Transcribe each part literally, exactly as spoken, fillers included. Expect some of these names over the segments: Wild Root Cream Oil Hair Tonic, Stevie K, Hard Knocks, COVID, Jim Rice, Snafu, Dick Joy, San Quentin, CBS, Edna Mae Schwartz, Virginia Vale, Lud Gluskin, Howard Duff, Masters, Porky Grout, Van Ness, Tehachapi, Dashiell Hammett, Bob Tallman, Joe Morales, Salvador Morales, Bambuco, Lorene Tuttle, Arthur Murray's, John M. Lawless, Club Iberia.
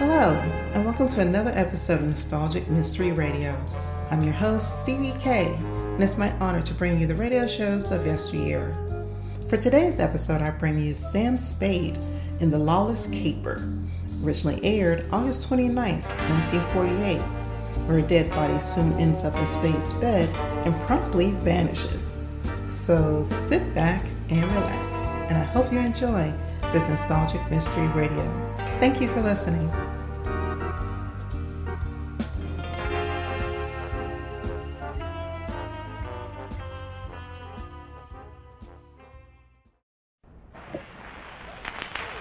Hello, and welcome to another episode of Nostalgic Mystery Radio. I'm your host, Stevie K, and it's my honor to bring you the radio shows of yesteryear. For today's episode, I bring you Sam Spade in The Lawless Caper, originally aired August twenty-ninth, nineteen forty-eight, where a dead body soon ends up in Spade's bed and promptly vanishes. So sit back and relax, and I hope you enjoy this Nostalgic Mystery Radio. Thank you for listening.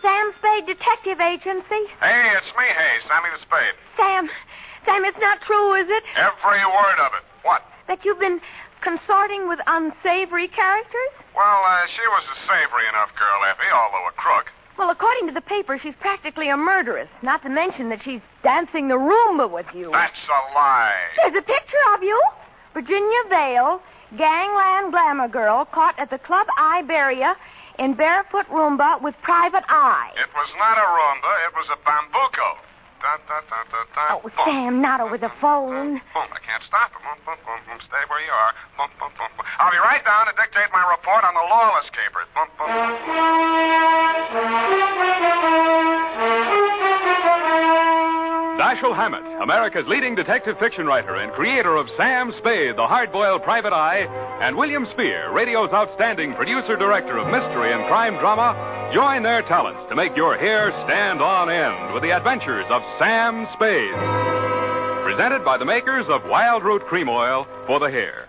Sam Spade, Detective Agency. Hey, it's me, hey, Sammy the Spade. Sam, Sam, it's not true, is it? Every word of it. What? That you've been consorting with unsavory characters? Well, uh, she was a savory enough girl, Effie, although a crook. Well, according to the paper, she's practically a murderess, not to mention that she's dancing the Roomba with you. That's a lie. There's a picture of you. Virginia Vale, gangland glamour girl, caught at the Club Iberia in barefoot Roomba with Private Eye. It was not a Roomba, it was a Bambuco. Da, da, da, da, da. Oh, boom. Sam, not over the phone. Boom, I can't stop him. Boom, boom, boom, stay where you are. Boom, boom, boom, boom. I'll be right down to dictate my report on the Lawless Caper. Boom, boom, boom. Dashiell Hammett, America's leading detective fiction writer and creator of Sam Spade, the hard-boiled Private Eye, and William Spier, radio's outstanding producer-director of mystery and crime drama, join their talents to make your hair stand on end with the adventures of Sam Spade. Presented by the makers of Wild Root Cream Oil for the hair.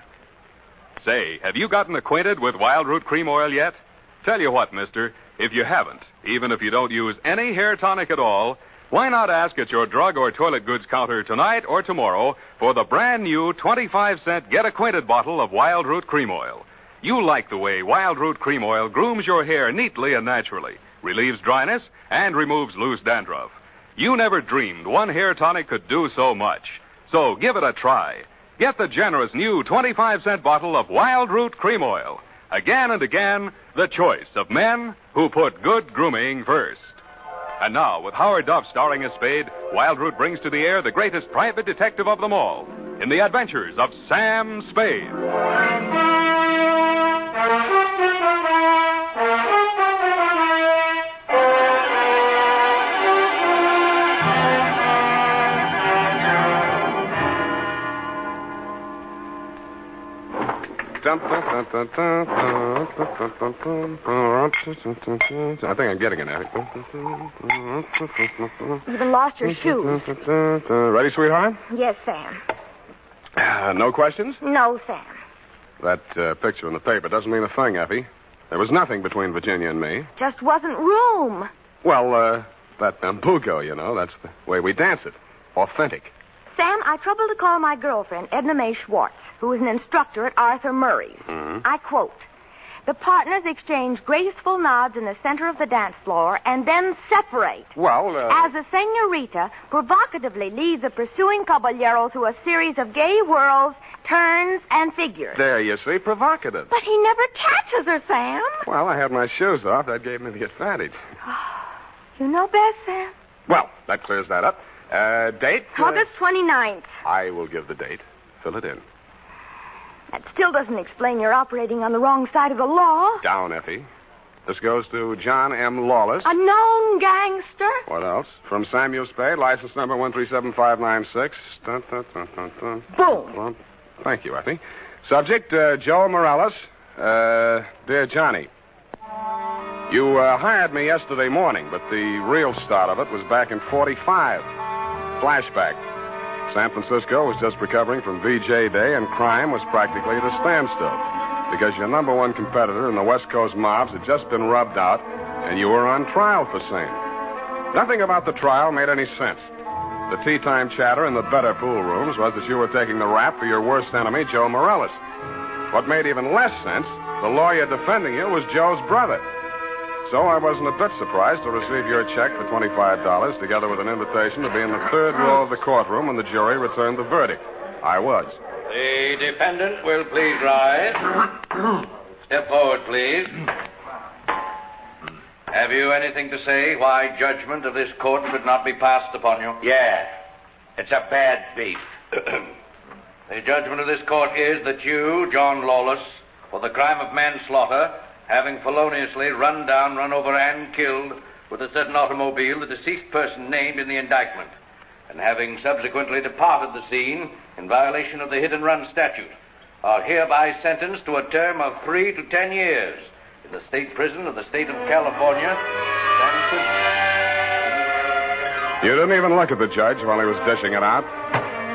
Say, have you gotten acquainted with Wild Root Cream Oil yet? Tell you what, mister, if you haven't, even if you don't use any hair tonic at all, why not ask at your drug or toilet goods counter tonight or tomorrow for the brand new twenty-five cent Get Acquainted bottle of Wild Root Cream Oil. You like the way Wild Root Cream Oil grooms your hair neatly and naturally, relieves dryness, and removes loose dandruff. You never dreamed one hair tonic could do so much. So give it a try. Get the generous new twenty-five cent bottle of Wild Root Cream Oil. Again and again, the choice of men who put good grooming first. And now, with Howard Duff starring as Spade, Wild Root brings to the air the greatest private detective of them all in the adventures of Sam Spade. I think I'm getting it now. You've lost your shoes. Ready, sweetheart? Yes, Sam. Uh, no questions? No, Sam. That uh, picture in the paper doesn't mean a thing, Effie. There was nothing between Virginia and me. Just wasn't room. Well, uh, that bambuco, you know, that's the way we dance it. Authentic. Sam, I trouble to call my girlfriend, Edna Mae Schwartz, who is an instructor at Arthur Murray's. Mm-hmm. I quote, "The partners exchange graceful nods in the center of the dance floor and then separate. Well, uh... As the senorita provocatively leads the pursuing caballero through a series of gay whirls, turns, and figures." There, you see, provocative. But he never catches her, Sam. Well, I had my shoes off. That gave me the advantage. Oh, you know best, Sam. Well, that clears that up. Uh, date? August twenty-ninth. I will give the date. Fill it in. That still doesn't explain your operating on the wrong side of the law. Down, Effie. This goes to John M. Lawless. A known gangster. What else? From Samuel Spade, license number one three seven five nine six. Dun, dun, dun, dun, dun. Boom. Well, thank you, Effie. Subject, uh, Joe Morales. Uh, dear Johnny. You uh, hired me yesterday morning, but the real start of it was back in forty-five. Flashback. San Francisco was just recovering from V J Day, and crime was practically at a standstill because your number one competitor in the West Coast mobs had just been rubbed out, and you were on trial for same. Nothing about the trial made any sense. The tea-time chatter in the better pool rooms was that you were taking the rap for your worst enemy, Joe Morales. What made even less sense, the lawyer defending you was Joe's brother. So I wasn't a bit surprised to receive your check for twenty-five dollars together with an invitation to be in the third row of the courtroom when the jury returned the verdict. I was. The defendant will please rise. Step forward, please. Have you anything to say why judgment of this court could not be passed upon you? Yeah. It's a bad beef. The judgment of this court is that you, John Lawless, for the crime of manslaughter, having feloniously run down, run over, and killed with a certain automobile the deceased person named in the indictment, and having subsequently departed the scene in violation of the hit-and-run statute, are hereby sentenced to a term of three to ten years in the state prison of the state of California, San Quentin. You didn't even look at the judge while he was dishing it out.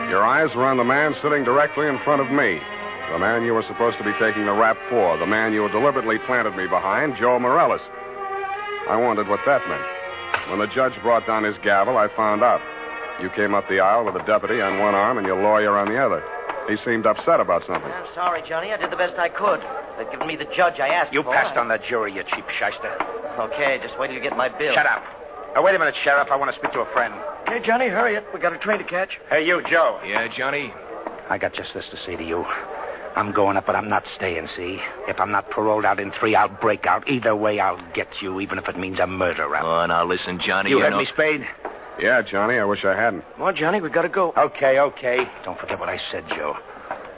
Your eyes were on the man sitting directly in front of me, the man you were supposed to be taking the rap for, the man you deliberately planted me behind, Joe Morales. I wondered what that meant. When the judge brought down his gavel, I found out. You came up the aisle with a deputy on one arm and your lawyer on the other. He seemed upset about something. I'm sorry, Johnny. I did the best I could. They've given me the judge I asked for. You passed on that jury, you cheap shyster. Okay, just wait till you get my bill. Shut up. Oh, wait a minute, Sheriff. I want to speak to a friend. Hey, Johnny, hurry it. We got a train to catch. Hey, you, Joe. Yeah, Johnny? I got just this to say to you. I'm going up, but I'm not staying, see? If I'm not paroled out in three, I'll break out. Either way, I'll get you, even if it means a murder rap. Oh, now listen, Johnny. You, you heard know... me, Spade? Yeah, Johnny, I wish I hadn't. Well, Johnny, we got to go. Okay, okay. Don't forget what I said, Joe.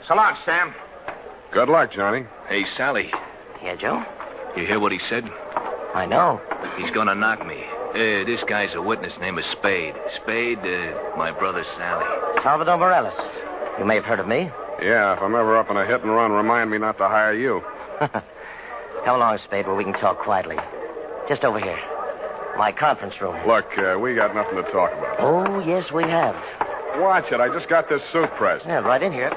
So long, Sam. Good luck, Johnny. Hey, Sally. Yeah, Joe? You hear what he said? I know. He's going to knock me. Uh, this guy's a witness named Spade. Spade, uh, my brother Sally. Salvador Morales. You may have heard of me. Yeah, if I'm ever up in a hit and run, remind me not to hire you. Come along, Spade, where we can talk quietly. Just over here. My conference room. Look, uh, we got nothing to talk about. Oh, yes, we have. Watch it. I just got this suit pressed. Yeah, right in here.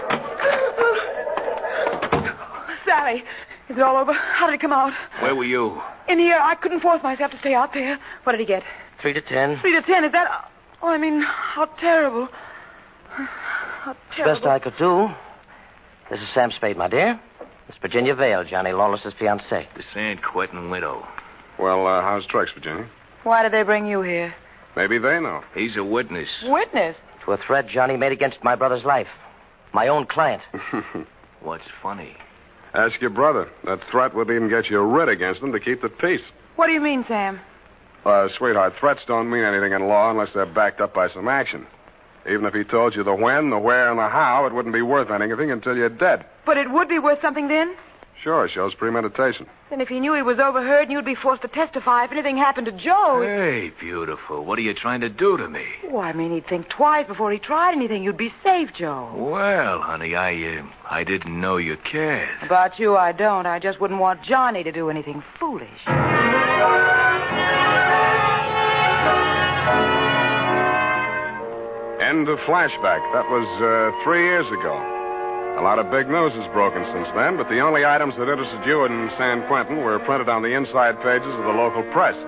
Sally, is it all over? How did it come out? Where were you? In here. I couldn't force myself to stay out there. What did he get? Three to ten. Three to ten? Is that... Oh, I mean, how terrible. How terrible. Best I could do. This is Sam Spade, my dear. This is Virginia Vale, Johnny Lawless's fiancée. The San Quentin widow. Well, uh, how's Trex, Virginia? Why did they bring you here? Maybe they know. He's a witness. Witness? To a threat Johnny made against my brother's life. My own client. What's funny? Ask your brother. That threat would even get you writ against him to keep the peace. What do you mean, Sam? Uh, sweetheart, threats don't mean anything in law unless they're backed up by some action. Even if he told you the when, the where, and the how, it wouldn't be worth anything until you're dead. But it would be worth something then? Sure, shows premeditation. Then if he knew he was overheard, you'd be forced to testify if anything happened to Joe. Hey, beautiful, what are you trying to do to me? Well, oh, I mean, he'd think twice before he tried anything. You'd be safe, Joe. Well, honey, I, uh, I didn't know you cared. About you, I don't. I just wouldn't want Johnny to do anything foolish. End of flashback. That was uh, three years ago. A lot of big news has broken since then, but the only items that interested you in San Quentin were printed on the inside pages of the local press.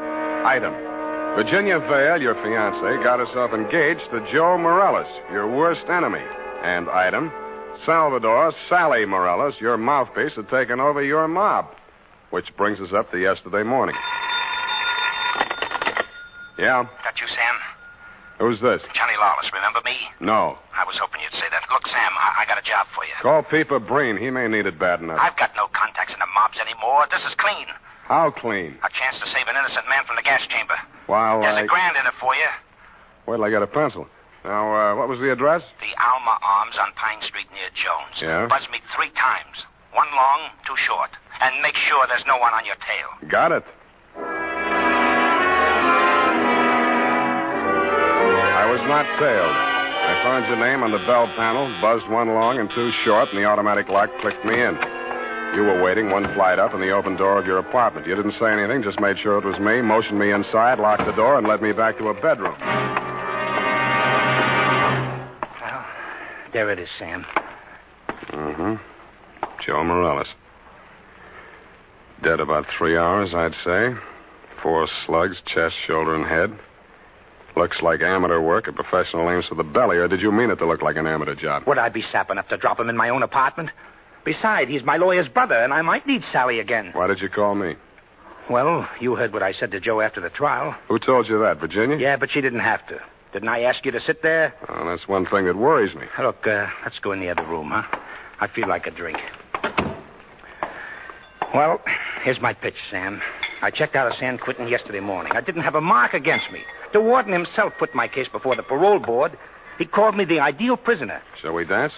Item: Virginia Vale, your fiancée, got herself engaged to Joe Morales, your worst enemy. And item: Salvador, Sally Morales, your mouthpiece, had taken over your mob. Which brings us up to yesterday morning. Yeah? Got you, Sam? Who's this? Johnny Lawless, remember me? No. I was hoping you'd say that. Look, Sam, I, I got a job for you. Call Peeper Breen. He may need it bad enough. I've got no contacts in the mobs anymore. This is clean. How clean? A chance to save an innocent man from the gas chamber. Wow. There's I... a grand in it for you. Well, I got a pencil. Now, uh, what was the address? The Alma Arms on Pine Street near Jones. Yeah? Buzz me three times. One long, two short. And make sure there's no one on your tail. Got it. I was not tailed. I found your name on the bell panel, buzzed one long and two short, and the automatic lock clicked me in. You were waiting one flight up in the open door of your apartment. You didn't say anything, just made sure it was me, motioned me inside, locked the door, and led me back to a bedroom. Well, there it is, Sam. Mm-hmm. Joe Morales. Dead about three hours, I'd say. Four slugs, chest, shoulder, and head. Looks like amateur work. A professional aims for the belly, or did you mean it to look like an amateur job? Would I be sap enough to drop him in my own apartment? Besides, he's my lawyer's brother, and I might need Sally again. Why did you call me? Well, you heard what I said to Joe after the trial. Who told you that, Virginia? Yeah, but she didn't have to. Didn't I ask you to sit there? Oh, that's one thing that worries me. Look, uh, let's go in the other room, huh? I feel like a drink. Well, here's my pitch, Sam. I checked out of San Quentin yesterday morning. I didn't have a mark against me. The warden himself put my case before the parole board. He called me the ideal prisoner. Shall we dance?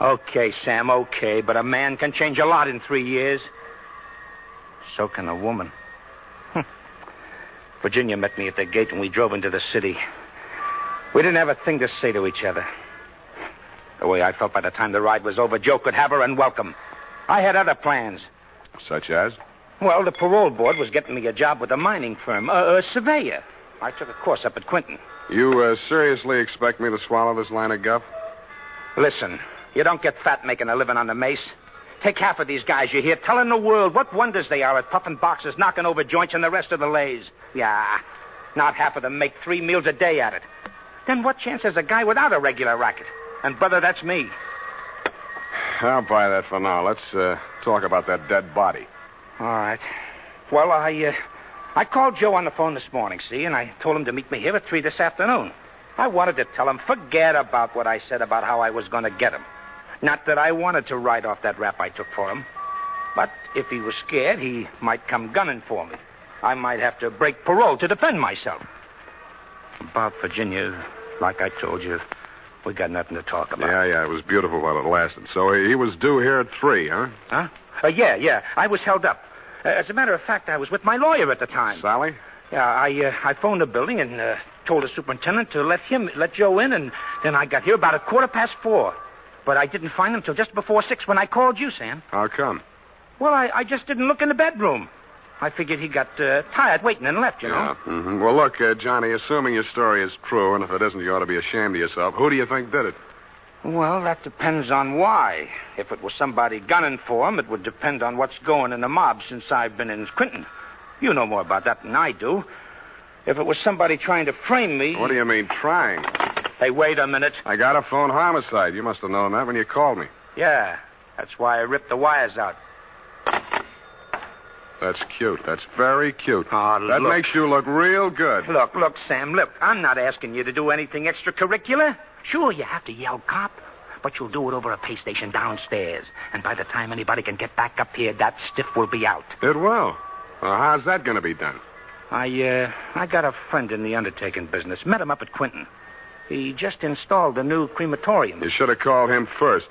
Okay, Sam, okay, but a man can change a lot in three years. So can a woman. Hm. Virginia met me at the gate when we drove into the city. We didn't have a thing to say to each other. The way I felt by the time the ride was over, Joe could have her and welcome. I had other plans. Such as? Well, the parole board was getting me a job with a mining firm, a, a surveyor. I took a course up at Quinton. You uh, seriously expect me to swallow this line of guff? Listen, you don't get fat making a living on the mace. Take half of these guys you hear telling the world what wonders they are at puffing boxes, knocking over joints, and the rest of the lays. Yeah, not half of them make three meals a day at it. Then what chance has a guy without a regular racket? And, brother, that's me. I'll buy that for now. Let's uh, talk about that dead body. All right. Well, I uh, I called Joe on the phone this morning, see, and I told him to meet me here at three this afternoon. I wanted to tell him, forget about what I said about how I was going to get him. Not that I wanted to write off that rap I took for him. But if he was scared, he might come gunning for me. I might have to break parole to defend myself. About Virginia, like I told you, we got nothing to talk about. Yeah, yeah, it was beautiful while it lasted. So he was due here at three, huh? Huh? Uh, yeah, yeah, I was held up. Uh, as a matter of fact, I was with my lawyer at the time. Sally? Yeah, I uh, I phoned the building and uh, told the superintendent to let him, let Joe in, and then I got here about a quarter past four. But I didn't find him till just before six when I called you, Sam. How come? Well, I, I just didn't look in the bedroom. I figured he got uh, tired waiting and left, you know. Yeah. Mm-hmm. Well, look, uh, Johnny, assuming your story is true, and if it isn't, you ought to be ashamed of yourself. Who do you think did it? Well, that depends on why. If it was somebody gunning for him, it would depend on what's going in the mob since I've been in Quinton. You know more about that than I do. If it was somebody trying to frame me... What do you mean, trying? Hey, wait a minute. I got a phone homicide. You must have known that when you called me. Yeah, that's why I ripped the wires out. That's cute. That's very cute. Oh, look. That makes you look real good. Look, look, Sam, look. I'm not asking you to do anything extracurricular. Sure, you have to yell cop, but you'll do it over a pay station downstairs. And by the time anybody can get back up here, that stiff will be out. It will. Well, how's that going to be done? I, uh, I got a friend in the undertaking business. Met him up at Quinton. He just installed a new crematorium. You should have called him first.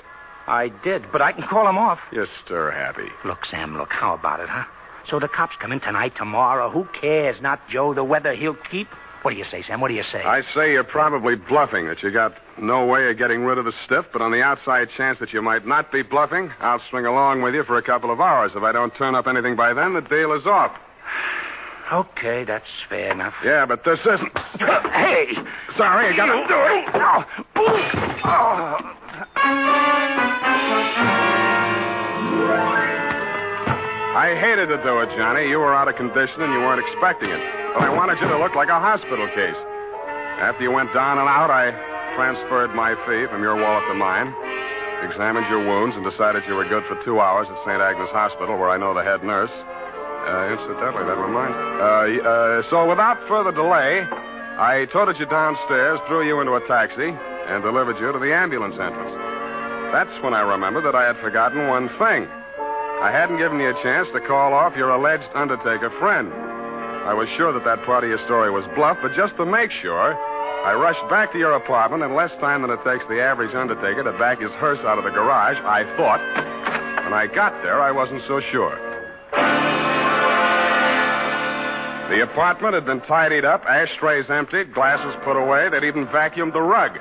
I did, but I can call him off. You're stir-happy. Look, Sam, look, how about it, huh? So the cops come in tonight, tomorrow. Who cares? Not Joe. The weather he'll keep. What do you say, Sam? What do you say? I say you're probably bluffing, that you got no way of getting rid of the stiff, but on the outside chance that you might not be bluffing, I'll swing along with you for a couple of hours. If I don't turn up anything by then, the deal is off. Okay, that's fair enough. Yeah, but this isn't... Hey! Sorry, I gotta do it. Oh. I hated to do it, Johnny. You were out of condition and you weren't expecting it. But I wanted you to look like a hospital case. After you went down and out, I transferred my fee from your wallet to mine, examined your wounds, and decided you were good for two hours at Saint Agnes Hospital, where I know the head nurse... Uh, incidentally, that reminds me. Uh, uh, so without further delay, I toted you downstairs, threw you into a taxi, and delivered you to the ambulance entrance. That's when I remembered that I had forgotten one thing. I hadn't given you a chance to call off your alleged undertaker friend. I was sure that that part of your story was bluff, but just to make sure, I rushed back to your apartment in less time than it takes the average undertaker to back his hearse out of the garage, I thought. When I got there, I wasn't so sure. The apartment had been tidied up, ashtrays emptied, glasses put away. They'd even vacuumed the rug.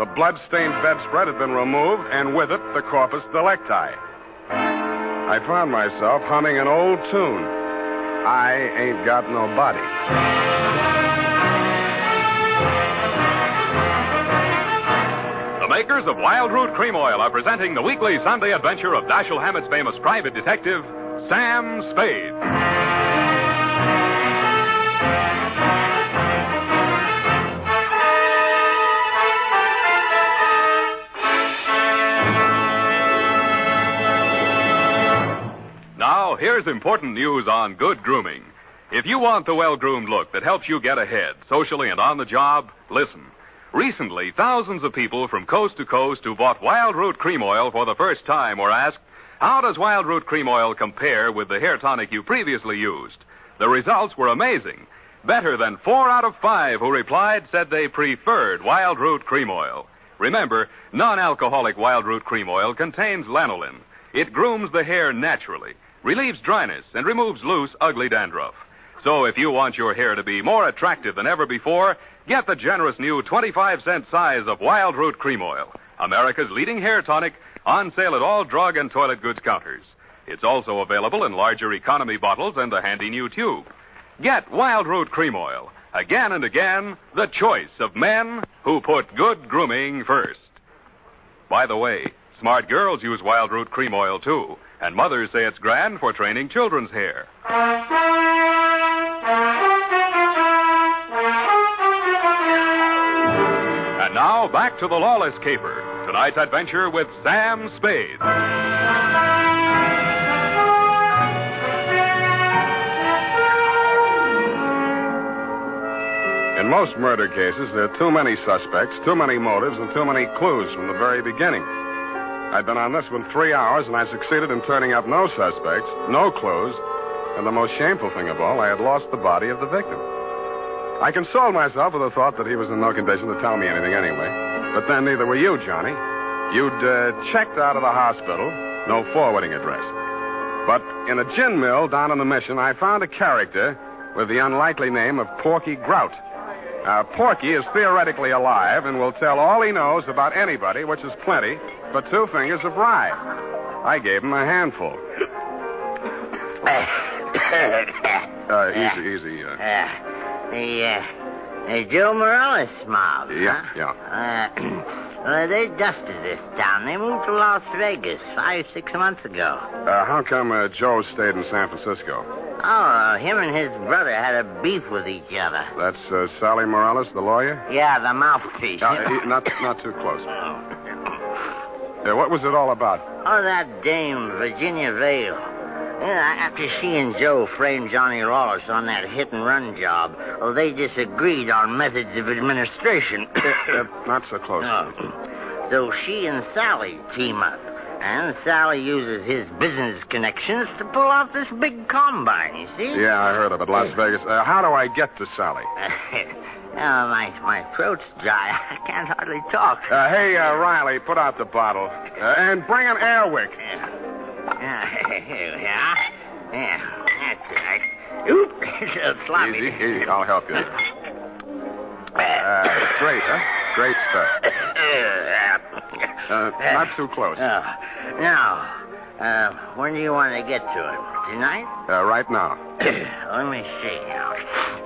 The blood-stained bedspread had been removed, and with it, the corpus delicti. I found myself humming an old tune. I ain't got no body. The makers of Wild Root Cream Oil are presenting the weekly Sunday adventure of Dashiell Hammett's famous private detective, Sam Spade. Now, here's important news on good grooming. If you want the well-groomed look that helps you get ahead, socially and on the job, listen. Recently, thousands of people from coast to coast who bought Wild Root Cream Oil for the first time were asked, how does Wild Root Cream Oil compare with the hair tonic you previously used? The results were amazing. Better than four out of five who replied said they preferred Wild Root Cream Oil. Remember, non-alcoholic Wild Root Cream Oil contains lanolin. It grooms the hair naturally, relieves dryness, and removes loose, ugly dandruff. So if you want your hair to be more attractive than ever before, get the generous new twenty-five cent size of Wild Root Cream Oil, America's leading hair tonic, on sale at all drug and toilet goods counters. It's also available in larger economy bottles and a handy new tube. Get Wild Root Cream Oil, again and again, the choice of men who put good grooming first. By the way, smart girls use Wild Root Cream Oil, too, and mothers say it's grand for training children's hair. And now, back to the Lawless Caper, tonight's adventure with Sam Spade. In most murder cases, there are too many suspects, too many motives, and too many clues from the very beginning. I'd been on this one three hours, and I succeeded in turning up no suspects, no clues, and the most shameful thing of all, I had lost the body of the victim. I consoled myself with the thought that he was in no condition to tell me anything anyway, but then neither were you, Johnny. You'd uh, checked out of the hospital, no forwarding address. But in a gin mill down in the Mission, I found a character with the unlikely name of Porky Grout. Uh, Porky is theoretically alive and will tell all he knows about anybody, which is plenty, but two fingers of rye. I gave him a handful. Uh, easy, easy. Uh. Uh, the, uh, the Joe Morales mob, yeah, huh? Yeah, yeah. Uh, well, they dusted this town. They moved to Las Vegas five, six months ago. Uh, how come uh, Joe stayed in San Francisco? Oh, uh, him and his brother had a beef with each other. That's uh, Sally Morales, the lawyer? Yeah, the mouthpiece. Uh, he, not not too close. Yeah, what was it all about? Oh, that dame, Virginia Vale. Yeah, after she and Joe framed Johnny Lawless on that hit-and-run job, well, they disagreed on methods of administration. uh, not so close. No. So she and Sally team up. And Sally uses his business connections to pull off this big combine, you see? Yeah, I heard of it, Las Vegas. Uh, how do I get to Sally? oh, my, my throat's dry. I can't hardly talk. Uh, hey, uh, Riley, put out the bottle. Uh, and bring an air wick. Here we are. Yeah, that's right. Oop, it's a sloppy. Easy, easy. I'll help you. uh, great, huh? Great stuff. Uh, not too close. Uh, now, uh, when do you want to get to him? Tonight? Uh, right now. Let me see now.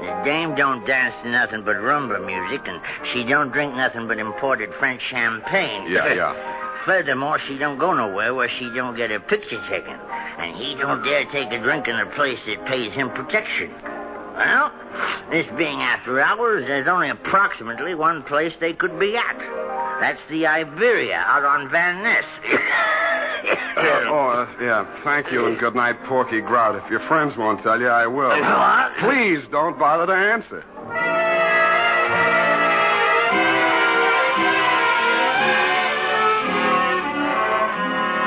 The dame don't dance to nothing but rumba music, and she don't drink nothing but imported French champagne. Yeah, yeah. Furthermore, she don't go nowhere where she don't get her picture taken, and he don't dare take a drink in a place that pays him protection. Well, this being after hours, there's only approximately one place they could be at. That's the Iberia out on Van Ness. uh, oh, uh, yeah. Thank you and good night, Porky Grout. If your friends won't tell you, I will. What? Please don't bother to answer.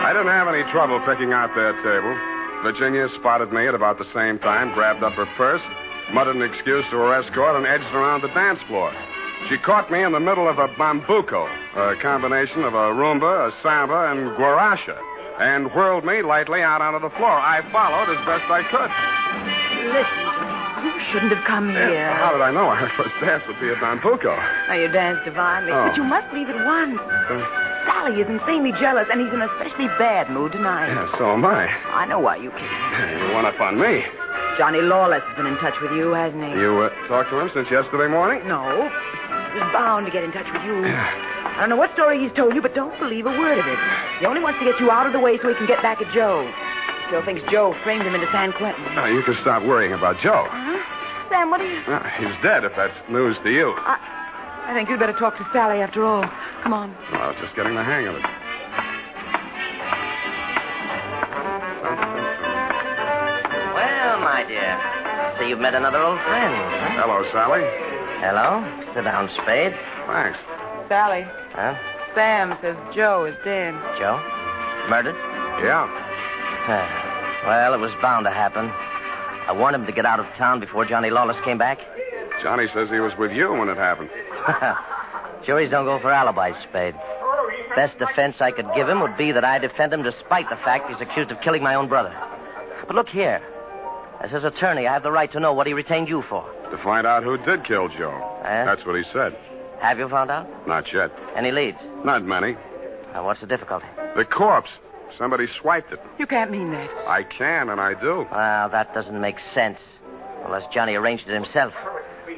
I didn't have any trouble picking out their table. Virginia spotted me at about the same time, grabbed up her purse, muttered an excuse to her escort, and edged around the dance floor. She caught me in the middle of a bambuco, a combination of a rumba, a samba, and guaracha, and whirled me lightly out onto the floor. I followed as best I could. Listen, you shouldn't have come yeah, here. How did I know our first dance would be a bambuco? Oh, you danced divinely. Oh. But you must leave at once. Uh, Sally is insanely jealous, and he's in an especially bad mood tonight. Yeah, so am I. I know why you came. You went up on me. Johnny Lawless has been in touch with you, hasn't he? You uh, talked to him since yesterday morning? No. He's bound to get in touch with you. I don't know what story he's told you, but don't believe a word of it. He only wants to get you out of the way so he can get back at Joe. Joe thinks Joe framed him into San Quentin. Now, you can stop worrying about Joe. Huh? Sam, what are you... Uh, he's dead, if that's news to you. I... I think you'd better talk to Sally after all. Come on. Well, I was just getting the hang of it. my dear. So you've met another old friend. Huh? Hello, Sally. Hello. Sit down, Spade. Thanks. Sally. Huh? Sam says Joe is dead. Joe? Murdered? Yeah. Well, it was bound to happen. I warned him to get out of town before Johnny Lawless came back. Johnny says he was with you when it happened. Juries don't go for alibis, Spade. Best defense I could give him would be that I defend him despite the fact he's accused of killing my own brother. But look here. As his attorney, I have the right to know what he retained you for. To find out who did kill Joe. Eh? That's what he said. Have you found out? Not yet. Any leads? Not many. Now, what's the difficulty? The corpse. Somebody swiped it. You can't mean that. I can, and I do. Well, that doesn't make sense. Unless Johnny arranged it himself.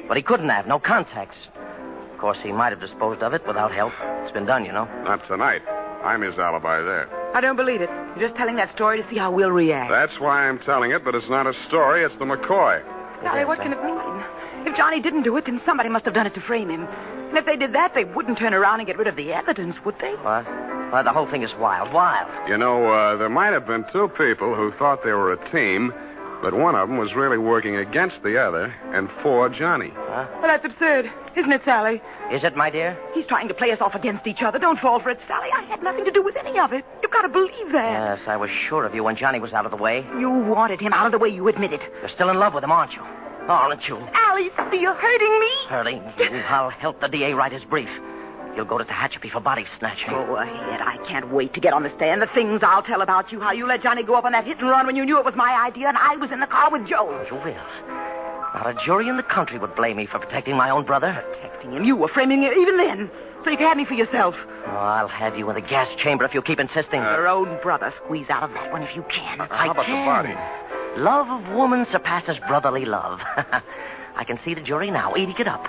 But he couldn't have. No contacts. Of course, he might have disposed of it without help. It's been done, you know. Not tonight. I'm his alibi there. I don't believe it. You're just telling that story to see how we'll react. That's why I'm telling it, but it's not a story. It's the McCoy. Sally, what can it mean? If Johnny didn't do it, then somebody must have done it to frame him. And if they did that, they wouldn't turn around and get rid of the evidence, would they? What? Well, the whole thing is wild, wild. You know, uh, there might have been two people who thought they were a team, but one of them was really working against the other and for Johnny. Huh? Well, that's absurd, isn't it, Sally? Is it, my dear? He's trying to play us off against each other. Don't fall for it, Sally. I had nothing to do with any of it. You've got to believe that. Yes, I was sure of you when Johnny was out of the way. You wanted him out of the way, you admit it. You're still in love with him, aren't you? Aren't you? Alice, are you hurting me? Hurting? I'll help the D A write his brief. You'll go to Tehachapi for body snatching. Go ahead. I can't wait to get on the stand. The things I'll tell about you, how you let Johnny go up on that hit and run when you knew it was my idea and I was in the car with Joe. You will. Not a jury in the country would blame me for protecting my own brother. Protecting him? You were framing him even then. So you can have me for yourself. Oh, I'll have you in the gas chamber if you keep insisting. Uh, Your own brother. Squeeze out of that one if you can. Uh, how I about can. the body? Love of woman surpasses brotherly love. I can see the jury now, eating it up.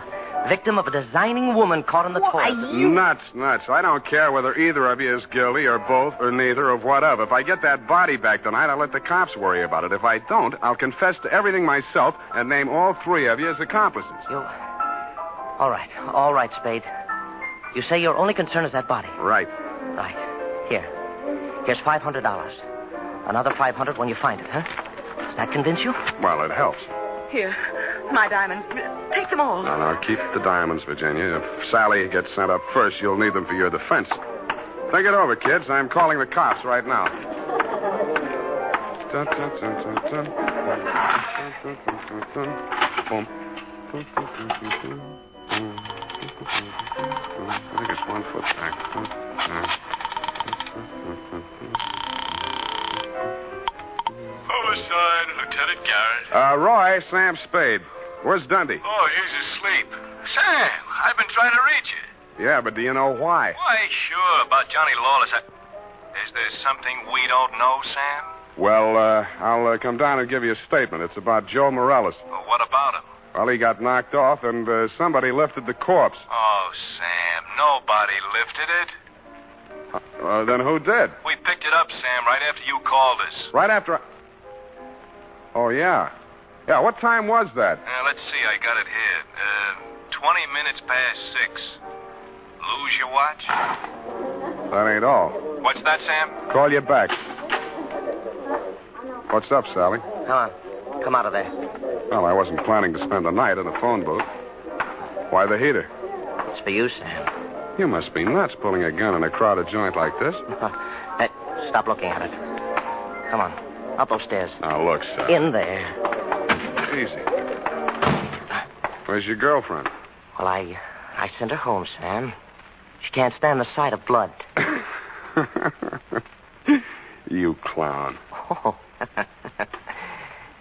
Victim of a designing woman caught in the course. You... Nuts, nuts. I don't care whether either of you is guilty or both or neither or what of. If I get that body back tonight, I'll let the cops worry about it. If I don't, I'll confess to everything myself and name all three of you as accomplices. You... All right. All right, Spade. You say your only concern is that body. Right. Right. Here. Here's five hundred dollars. Another five hundred dollars when you find it, huh? Does that convince you? Well, it helps. Here, my diamonds. Take them all. No, no, keep the diamonds, Virginia. If Sally gets sent up first, you'll need them for your defense. Think it over, kids. I'm calling the cops right now. I think it's one foot back. Homicide, Lieutenant Garrett. Uh, Roy, Sam Spade. Where's Dundee? Oh, he's asleep. Sam, I've been trying to reach you. Yeah, but do you know why? Why, sure, about Johnny Lawless. I... Is there something we don't know, Sam? Well, uh, I'll uh, come down and give you a statement. It's about Joe Morales. Well, what about him? Well, he got knocked off, and uh, somebody lifted the corpse. Oh, Sam, nobody lifted it. Uh, then who did? We picked it up, Sam, right after you called us. Right after I... Oh, yeah. Yeah, what time was that? Uh, let's see, I got it here. Uh, twenty minutes past six. Lose your watch? That ain't all. What's that, Sam? Call you back. What's up, Sally? Come on. Come out of there. Well, I wasn't planning to spend the night in a phone booth. Why the heater? It's for you, Sam. You must be nuts pulling a gun in a crowded joint like this. Hey, stop looking at it. Come on. Up those stairs. Now, look, sir. In there. Easy. Where's your girlfriend? Well, I I sent her home, Sam. She can't stand the sight of blood. You clown. Oh.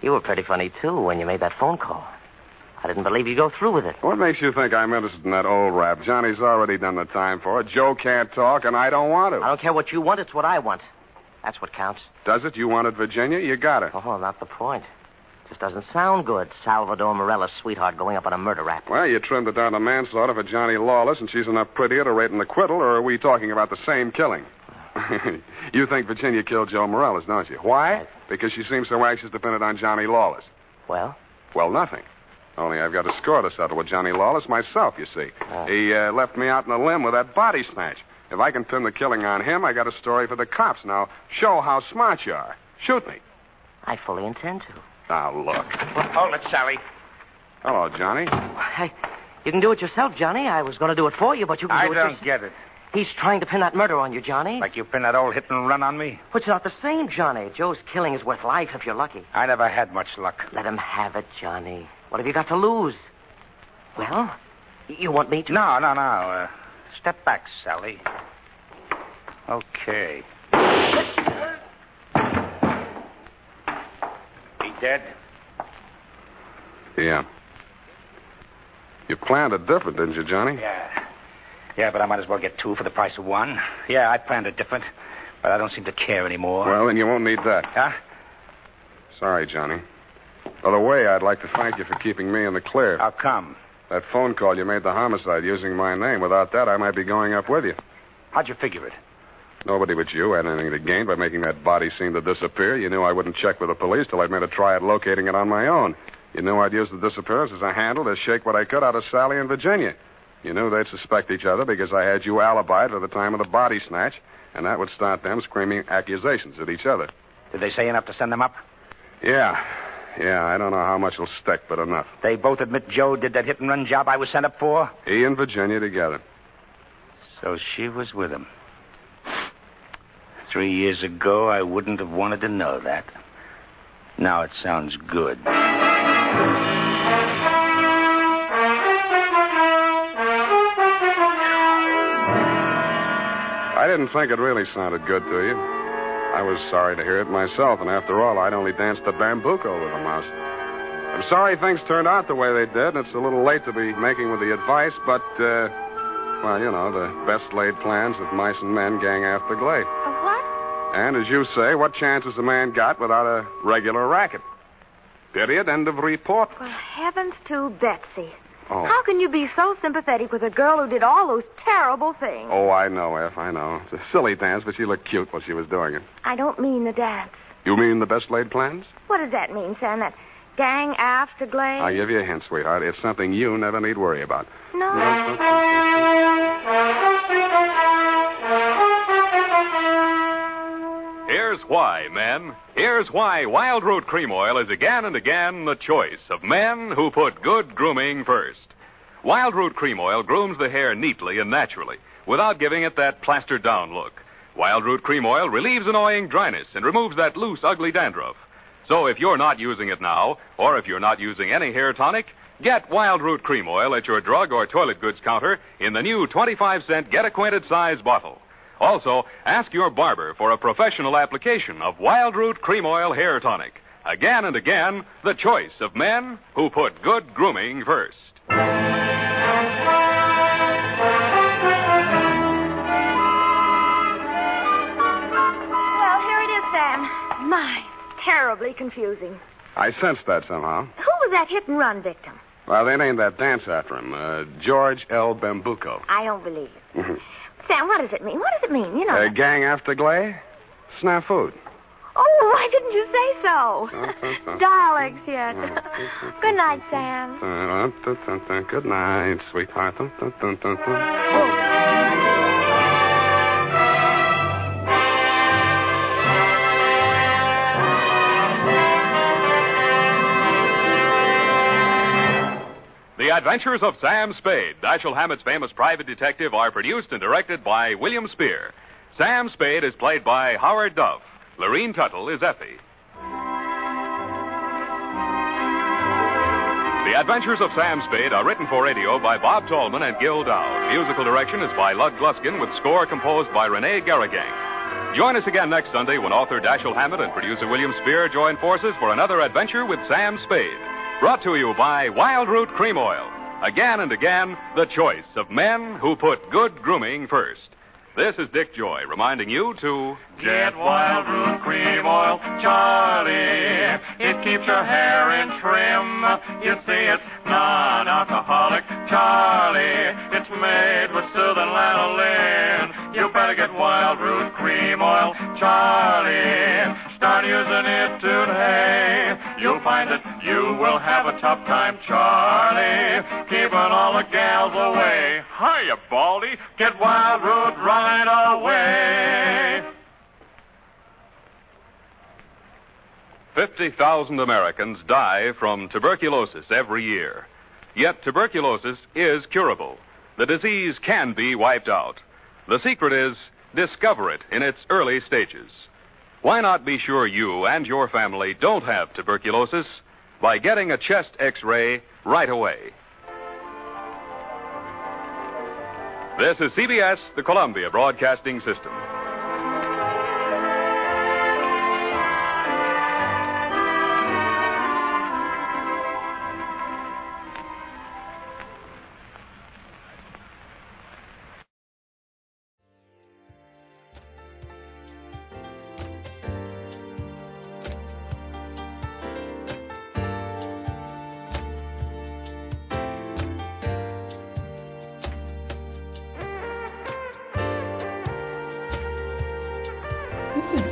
You were pretty funny, too, when you made that phone call. I didn't believe you'd go through with it. What makes you think I'm interested in that old rap? Johnny's already done the time for it. Joe can't talk, and I don't want to. I don't care what you want. It's what I want. That's what counts. Does it? You wanted Virginia? You got her. Oh, not the point. Just doesn't sound good, Salvador Morales' sweetheart going up on a murder rap. Well, you trimmed it down to manslaughter for Johnny Lawless, and she's enough prettier to rate an acquittal, or are we talking about the same killing? You think Virginia killed Joe Morales, don't you? Why? I... Because she seems so anxious to pin it on Johnny Lawless. Well? Well, nothing. Only I've got a score to settle with Johnny Lawless myself, you see. Oh. He uh, left me out in a limb with that body snatch. If I can pin the killing on him, I got a story for the cops. Now, show how smart you are. Shoot me. I fully intend to. Now, look. Well, hold it, Sally. Hello, Johnny. I, you can do it yourself, Johnny. I was going to do it for you, but you can I do it yourself. I don't get it. He's trying to pin that murder on you, Johnny. Like you pin that old hit and run on me? Well, it's not the same, Johnny. Joe's killing is worth life if you're lucky. I never had much luck. Let him have it, Johnny. What have you got to lose? Well, you want me to... No, no, no. Uh, step back, Sally. Okay. He dead? Yeah. You planned it different, didn't you, Johnny? Yeah. Yeah, but I might as well get two for the price of one. Yeah, I planned it different, but I don't seem to care anymore. Well, then you won't need that. Huh? Sorry, Johnny. By the way, I'd like to thank you for keeping me in the clear. How come? That phone call you made the homicide using my name. Without that, I might be going up with you. How'd you figure it? Nobody but you had anything to gain by making that body seem to disappear. You knew I wouldn't check with the police till I'd made a try at locating it on my own. You knew I'd use the disappearance as a handle to shake what I could out of Sally and Virginia. You knew they'd suspect each other because I had you alibied at the time of the body snatch, and that would start them screaming accusations at each other. Did they say enough to send them up? Yeah. Yeah, I don't know how much will stick, but enough. They both admit Joe did that hit-and-run job I was sent up for? He and Virginia together. So she was with him. Three years ago, I wouldn't have wanted to know that. Now it sounds good. I didn't think it really sounded good to you. I was sorry to hear it myself, and after all, I'd only danced the Bambuco with a mouse. I'm sorry things turned out the way they did, and it's a little late to be making with the advice, but, uh, well, you know, the best-laid plans of mice and men gang after Glade. A what? And, as you say, what chances a man got without a regular racket? Period. End of report. Well, heavens to Betsy. Oh. How can you be so sympathetic with a girl who did all those terrible things? Oh, I know, F, I know. It's a silly dance, but she looked cute while she was doing it. I don't mean the dance. You mean the best-laid plans? What does that mean, Sam? That gang after Glade? I'll give you a hint, sweetheart. It's something you never need worry about. No. Here's why, men. Here's why Wild Root Cream Oil is again and again the choice of men who put good grooming first. Wild Root Cream Oil grooms the hair neatly and naturally, without giving it that plastered-down look. Wild Root Cream Oil relieves annoying dryness and removes that loose, ugly dandruff. So if you're not using it now, or if you're not using any hair tonic, get Wild Root Cream Oil at your drug or toilet goods counter in the new twenty-five cent Get Acquainted size bottle. Also, ask your barber for a professional application of Wild Root Cream Oil Hair Tonic. Again and again, the choice of men who put good grooming first. Well, here it is, Sam. My, terribly confusing. I sensed that somehow. Who was that hit-and-run victim? Well, they named that dance after him, uh, George L. Bambuco. I don't believe it. Sam, what does it mean? What does it mean? You know... A uh, gang after Glade? Snafu. Oh, why didn't you say so? Daleks, yes. Good night, Sam. Good night, sweetheart. The Adventures of Sam Spade, Dashiell Hammett's famous private detective, are produced and directed by William Spier. Sam Spade is played by Howard Duff. Lorene Tuttle is Effie. The Adventures of Sam Spade are written for radio by Bob Tallman and Gil Dowd. Musical direction is by Lud Gluskin with score composed by Renee Garagang. Join us again next Sunday when author Dashiell Hammett and producer William Spier join forces for another adventure with Sam Spade. Brought to you by Wild Root Cream Oil. Again and again, the choice of men who put good grooming first. This is Dick Joy reminding you to... Get Wild Root Cream Oil, Charlie. It keeps your hair in trim. You see, it's non-alcoholic, Charlie. It's made with soothing lanolin. You better get Wild Root Cream Oil, Charlie. Start using it today. You'll find that you will have a tough time, Charlie, keeping all the gals away. Hiya, Baldy. Get Wild Root right away. Fifteen thirty thousand Americans die from tuberculosis every year. Yet tuberculosis is curable. The disease can be wiped out. The secret is discover it in its early stages. Why not be sure you and your family don't have tuberculosis by getting a chest x-ray right away? This is C B S, the Columbia Broadcasting System. This has